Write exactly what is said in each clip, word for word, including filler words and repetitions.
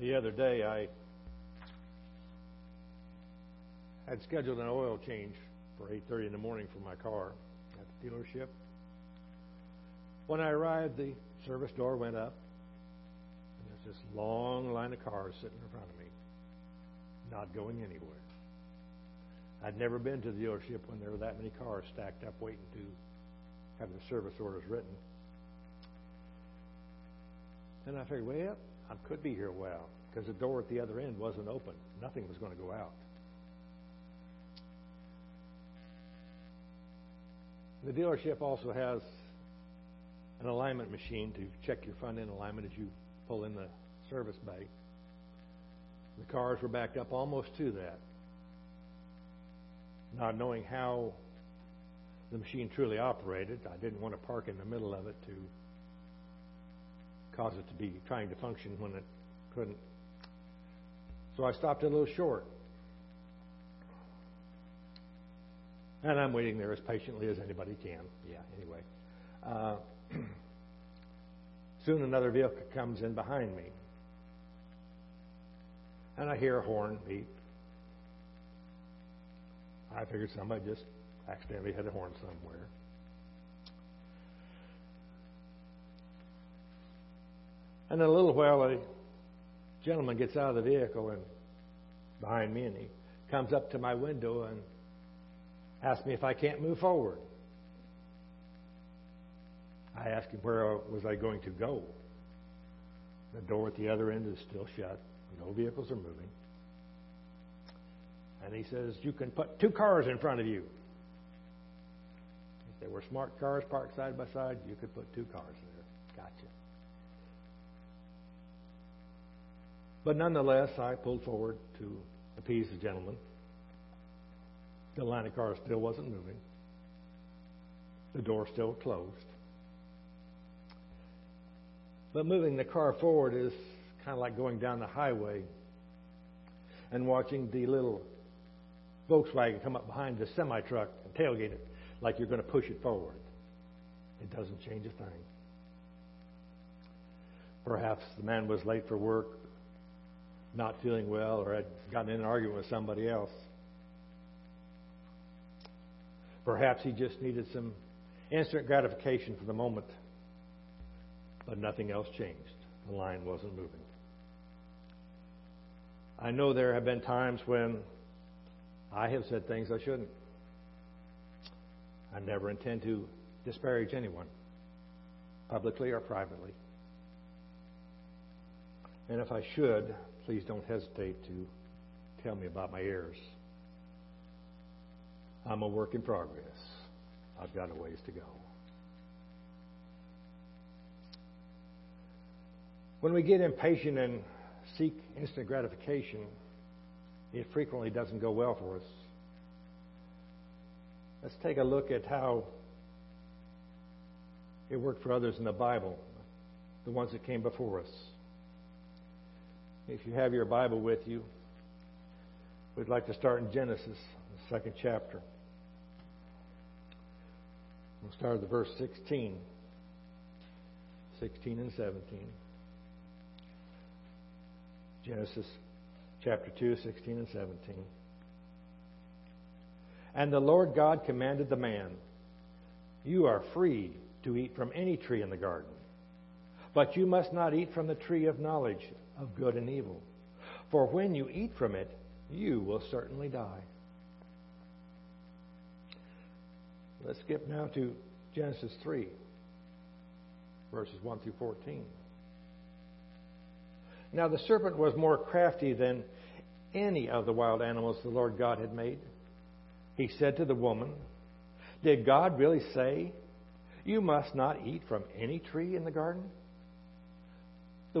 The other day, I had scheduled an oil change for eight thirty in the morning for my car at the dealership. When I arrived, the service door went up, and there's this long line of cars sitting in front of me, not going anywhere. I'd never been to the dealership when there were that many cars stacked up waiting to have their service orders written. And I figured, well, I could be here a while, because the door at the other end wasn't open. Nothing was going to go out. The dealership also has an alignment machine to check your front end alignment as you pull in the service bay. The cars were backed up almost to that. Not knowing how the machine truly operated, I didn't want to park in the middle of it to cause it to be trying to function when it couldn't. So I stopped a little short. And I'm waiting there as patiently as anybody can. Yeah, anyway. Uh, soon another vehicle comes in behind me. And I hear a horn beep. I figured somebody just accidentally hit a horn somewhere. And in a little while, a gentleman gets out of the vehicle and behind me, and he comes up to my window and asks me if I can't move forward. I asked him where was I going to go. The door at the other end is still shut. No vehicles are moving. And he says, you can put two cars in front of you. If they were smart cars parked side by side, you could put two cars there. Gotcha. But nonetheless, I pulled forward to appease the gentleman. The line of cars still wasn't moving. The door still closed. But moving the car forward is kind of like going down the highway and watching the little Volkswagen come up behind the semi-truck and tailgate it like you're going to push it forward. It doesn't change a thing. Perhaps the man was late for work, not feeling well, or had gotten in an argument with somebody else. Perhaps he just needed some instant gratification for the moment, but nothing else changed. The line wasn't moving. I know there have been times when I have said things I shouldn't. I never intend to disparage anyone, publicly or privately. And if I should, please don't hesitate to tell me about my errors. I'm a work in progress. I've got a ways to go. When we get impatient and seek instant gratification, it frequently doesn't go well for us. Let's take a look at how it worked for others in the Bible, the ones that came before us. If you have your Bible with you, we'd like to start in Genesis, the second chapter. We'll start at verse sixteen, sixteen and seventeen. Genesis chapter two, sixteen and seventeen. And the Lord God commanded the man, you are free to eat from any tree in the garden, but you must not eat from the tree of knowledge of good and evil. For when you eat from it, you will certainly die. Let's skip now to Genesis three, verses one through fourteen. Now the serpent was more crafty than any of the wild animals the Lord God had made. He said to the woman, did God really say, you must not eat from any tree in the garden? The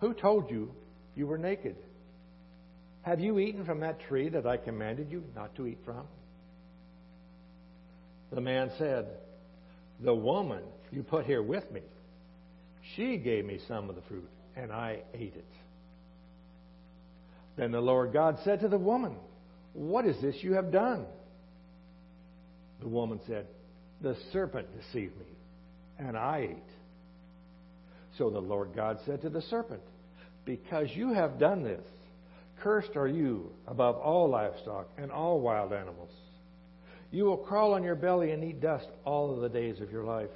"Who told you you were naked? Have you eaten from that tree that I commanded you not to eat from?" The man said, "The woman you put here with me, she gave me some of the fruit, and I ate it." Then the Lord God said to the woman, "What is this you have done?" The woman said, "The serpent deceived me, and I ate." So the Lord God said to the serpent, "Because you have done this, cursed are you above all livestock and all wild animals. You will crawl on your belly and eat dust all of the days of your life."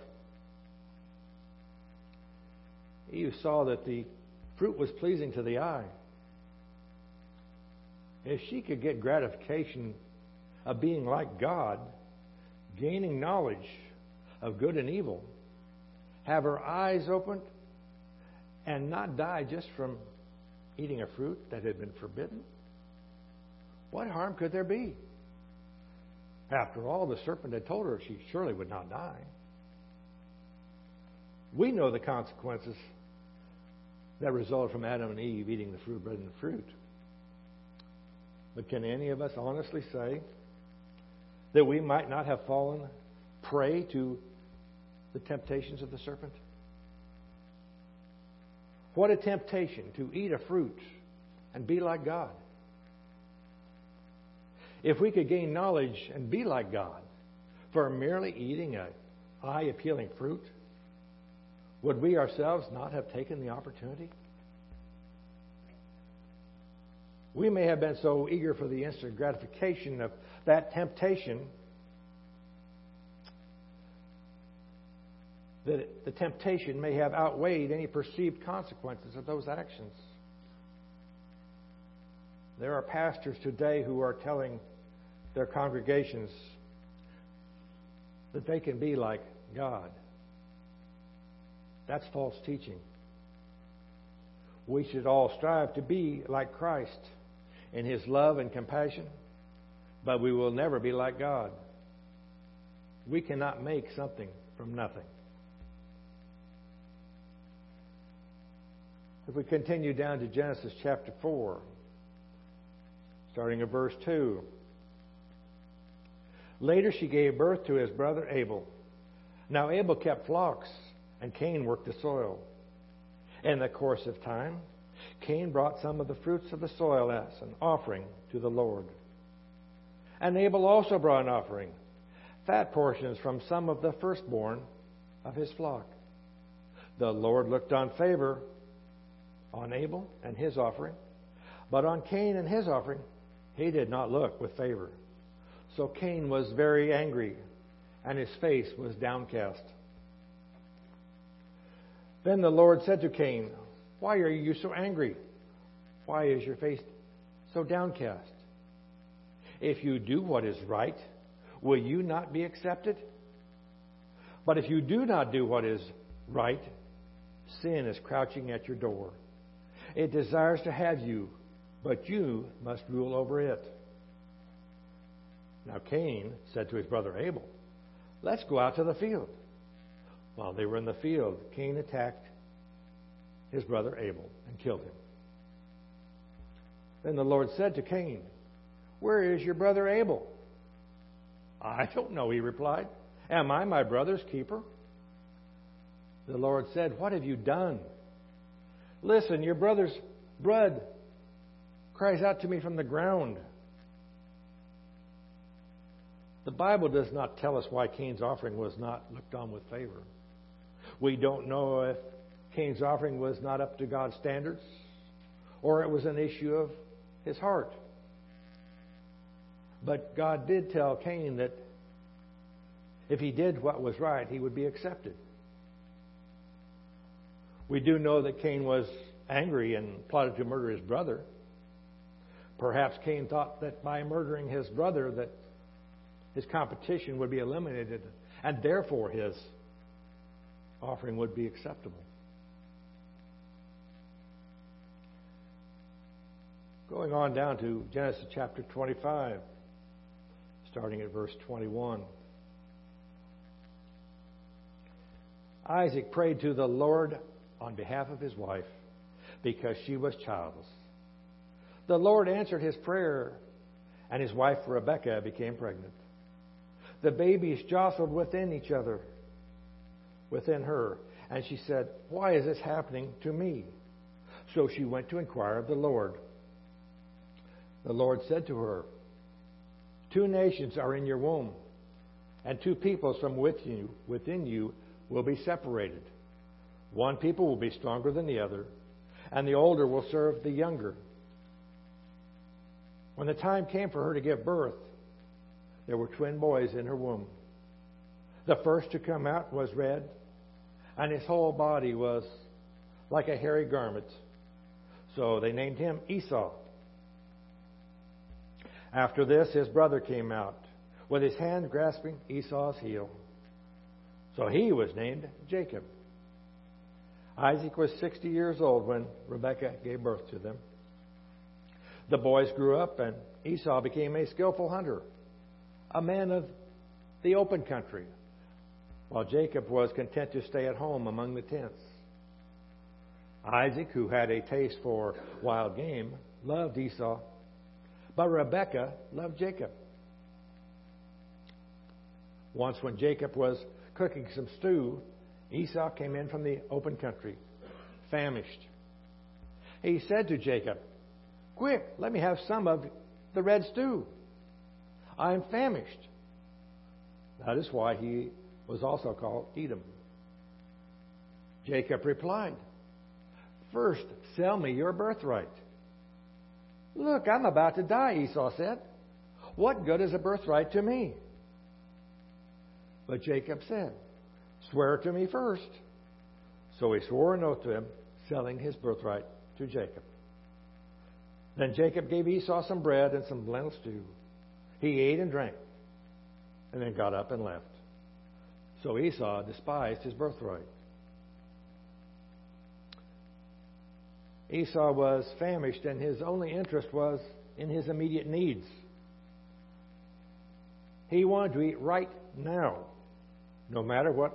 Eve saw that the fruit was pleasing to the eye. If she could get gratification of being like God, gaining knowledge of good and evil, have her eyes opened, and not die just from eating a fruit that had been forbidden, what harm could there be? After all, the serpent had told her she surely would not die. We know the consequences that resulted from Adam and Eve eating the forbidden the fruit. But can any of us honestly say that we might not have fallen prey to the temptations of the serpent? What a temptation to eat a fruit and be like God. If we could gain knowledge and be like God for merely eating an eye-appealing fruit, would we ourselves not have taken the opportunity? We may have been so eager for the instant gratification of that temptation that the temptation may have outweighed any perceived consequences of those actions. There are pastors today who are telling their congregations that they can be like God. That's false teaching. We should all strive to be like Christ in His love and compassion, but we will never be like God. We cannot make something from nothing. If we continue down to Genesis chapter four, starting at verse two. Later she gave birth to his brother Abel. Now Abel kept flocks, and Cain worked the soil. In the course of time, Cain brought some of the fruits of the soil as an offering to the Lord. And Abel also brought an offering, fat portions from some of the firstborn of his flock. The Lord looked on favor on Abel and his offering, but on Cain and his offering he did not look with favor. So Cain was very angry, and his face was downcast. Then the Lord said to Cain, "Why are you so angry? Why is your face so downcast? If you do what is right, will you not be accepted? But if you do not do what is right, sin is crouching at your door. It desires to have you, but you must rule over it." Now Cain said to his brother Abel, "Let's go out to the field." While they were in the field, Cain attacked his brother Abel and killed him. Then the Lord said to Cain, "Where is your brother Abel?" "I don't know," he replied. "Am I my brother's keeper?" The Lord said, "What have you done?" Listen, your brother's blood cries out to me from the ground. The Bible does not tell us why Cain's offering was not looked on with favor. We don't know if Cain's offering was not up to God's standards, or it was an issue of his heart. But God did tell Cain that if he did what was right, he would be accepted. We do know that Cain was angry and plotted to murder his brother. Perhaps Cain thought that by murdering his brother that his competition would be eliminated and therefore his offering would be acceptable. Going on down to Genesis chapter twenty-five, starting at verse twenty-one. Isaac prayed to the Lord on behalf of his wife, because she was childless. The Lord answered his prayer, and his wife Rebekah became pregnant. The babies jostled within each other, within her, and she said, "Why is this happening to me?" So she went to inquire of the Lord. The Lord said to her, "Two nations are in your womb, and two peoples from within you, within you will be separated. One people will be stronger than the other, and the older will serve the younger." When the time came for her to give birth, there were twin boys in her womb. The first to come out was red, and his whole body was like a hairy garment. So they named him Esau. After this, his brother came out, with his hand grasping Esau's heel. So he was named Jacob. Isaac was sixty years old when Rebekah gave birth to them. The boys grew up, and Esau became a skillful hunter, a man of the open country, while Jacob was content to stay at home among the tents. Isaac, who had a taste for wild game, loved Esau, but Rebekah loved Jacob. Once, when Jacob was cooking some stew, Esau came in from the open country, famished. He said to Jacob, "Quick, let me have some of the red stew. I am famished." That is why he was also called Edom. Jacob replied, "First, sell me your birthright." "Look, I'm about to die," Esau said. "What good is a birthright to me?" But Jacob said, "Swear to me first." So he swore an oath to him, selling his birthright to Jacob. Then Jacob gave Esau some bread and some lentil stew. He ate and drank, and then got up and left. So Esau despised his birthright. Esau was famished, and his only interest was in his immediate needs. He wanted to eat right now, no matter what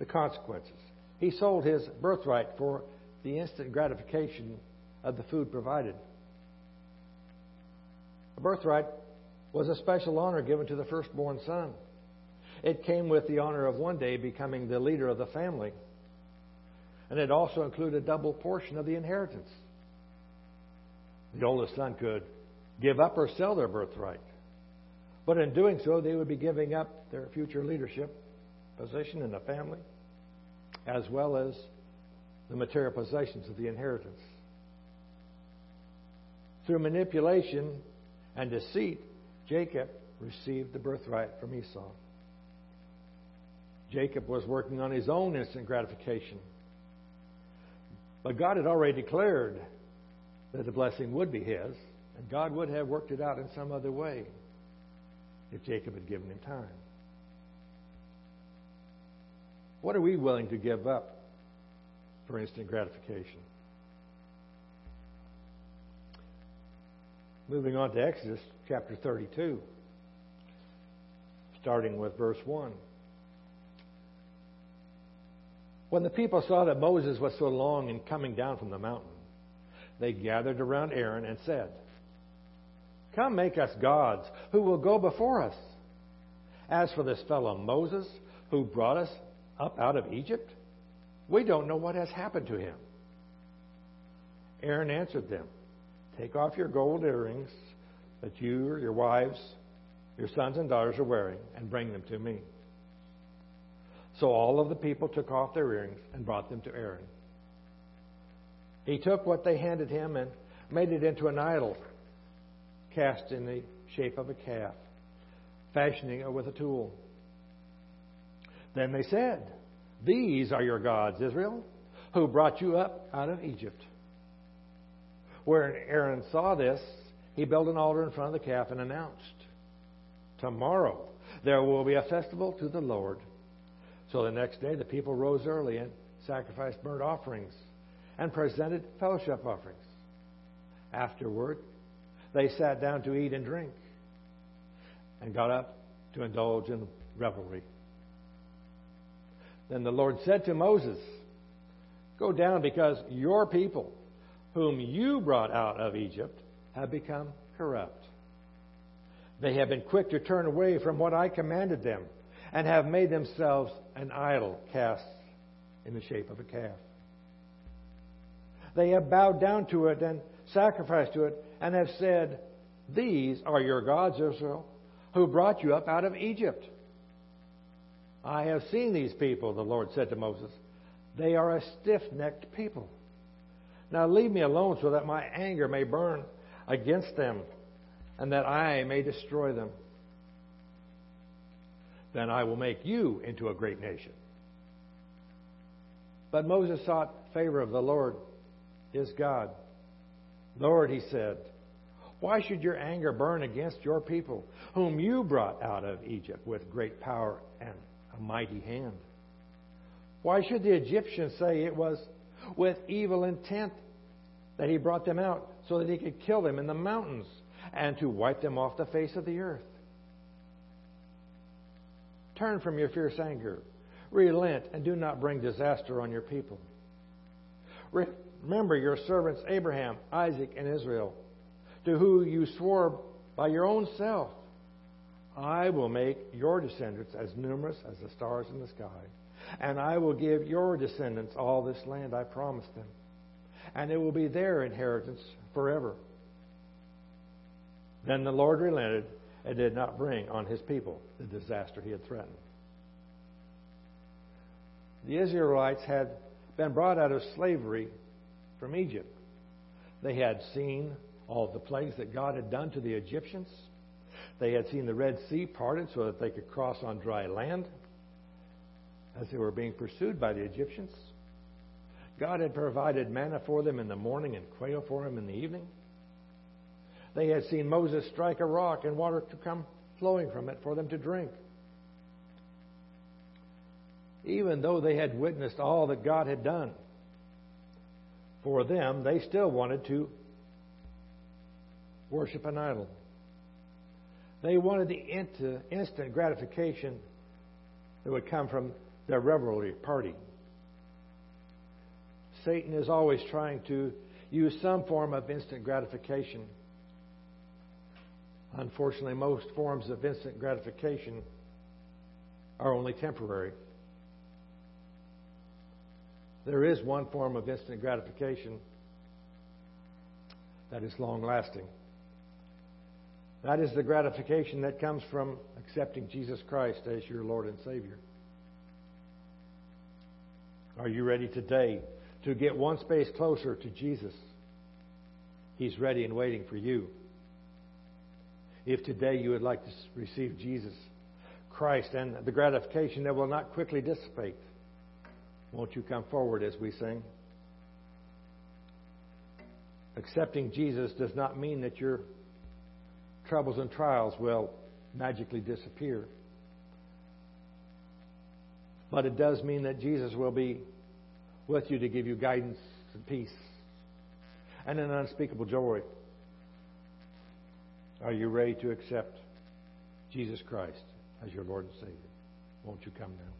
the consequences. He sold his birthright for the instant gratification of the food provided. A birthright was a special honor given to the firstborn son. It came with the honor of one day becoming the leader of the family, and it also included a double portion of the inheritance. The oldest son could give up or sell their birthright, but in doing so, they would be giving up their future leadership position in the family, as well as the material possessions of the inheritance. Through manipulation and deceit, Jacob received the birthright from Esau. Jacob was working on his own instant gratification, but God had already declared that the blessing would be his, and God would have worked it out in some other way if Jacob had given him time. What are we willing to give up for instant gratification? Moving on to Exodus chapter thirty-two, starting with verse one. When the people saw that Moses was so long in coming down from the mountain, they gathered around Aaron and said, "Come, make us gods who will go before us. As for this fellow Moses, who brought us up out of Egypt, We don't know what has happened to him. Aaron answered them, take off your gold earrings that you or your wives, your sons and daughters are wearing, and bring them to me. So all of the people took off their earrings and brought them to Aaron. He took what they handed him and made it into an idol, cast in the shape of a calf, fashioning it with a tool. Then they said, these are your gods, Israel, who brought you up out of Egypt. When Aaron saw this, he built an altar in front of the calf and announced, tomorrow there will be a festival to the Lord. So the next day the people rose early and sacrificed burnt offerings and presented fellowship offerings. Afterward, they sat down to eat and drink and got up to indulge in revelry. Then the Lord said to Moses, go down, because your people, whom you brought out of Egypt, have become corrupt. They have been quick to turn away from what I commanded them and have made themselves an idol cast in the shape of a calf. They have bowed down to it and sacrificed to it and have said, these are your gods, Israel, who brought you up out of Egypt. I have seen these people, the Lord said to Moses. They are a stiff-necked people. Now leave me alone so that my anger may burn against them and that I may destroy them. Then I will make you into a great nation. But Moses sought favor of the Lord, his God. Lord, he said, why should your anger burn against your people, whom you brought out of Egypt with great power and a mighty hand? Why should the Egyptians say it was with evil intent that he brought them out, so that he could kill them in the mountains and to wipe them off the face of the earth? Turn from your fierce anger. Relent and do not bring disaster on your people. Remember your servants Abraham, Isaac, and Israel, to whom you swore by your own self, I will make your descendants as numerous as the stars in the sky, and I will give your descendants all this land I promised them, and it will be their inheritance forever. Then the Lord relented and did not bring on his people the disaster he had threatened. The Israelites had been brought out of slavery from Egypt. They had seen all the plagues that God had done to the Egyptians. They had seen the Red Sea parted so that they could cross on dry land as they were being pursued by the Egyptians. God had provided manna for them in the morning and quail for them in the evening. They had seen Moses strike a rock and water to come flowing from it for them to drink. Even though they had witnessed all that God had done for them, they still wanted to worship an idol. They wanted the instant gratification that would come from their revelry party. Satan is always trying to use some form of instant gratification. Unfortunately, most forms of instant gratification are only temporary. There is one form of instant gratification that is long-lasting. That is the gratification that comes from accepting Jesus Christ as your Lord and Savior. Are you ready today to get one space closer to Jesus? He's ready and waiting for you. If today you would like to receive Jesus Christ and the gratification that will not quickly dissipate, won't you come forward as we sing? Accepting Jesus does not mean that your troubles and trials will magically disappear. But it does mean that Jesus will be with you to give you guidance and peace and an unspeakable joy. Are you ready to accept Jesus Christ as your Lord and Savior? Won't you come now?